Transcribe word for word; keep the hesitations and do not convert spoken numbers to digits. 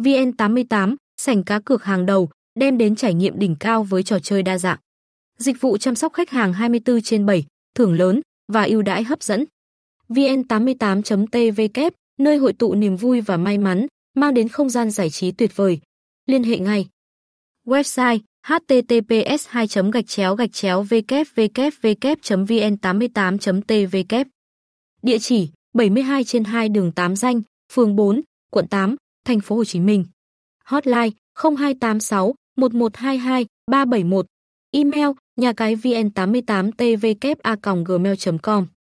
vê en tám mươi tám, sảnh cá cược hàng đầu, đem đến trải nghiệm đỉnh cao với trò chơi đa dạng. Dịch vụ chăm sóc khách hàng hai mươi bốn trên bảy, thưởng lớn và ưu đãi hấp dẫn. vê en tám mươi tám chấm tê vê, nơi hội tụ niềm vui và may mắn, mang đến không gian giải trí tuyệt vời. Liên hệ ngay. Website https hai gạch chéo gạch chéo www chấm vê en tám mươi tám chấm tê vê. Địa chỉ bảy mươi hai trên hai đường Tám Danh, phường bốn, quận tám, thành phố Hồ Chí Minh. Hotline không hai tám sáu một một hai hai ba bảy một. Email nhà cái vê en tám mươi tám tê vê a còng gmail chấm com.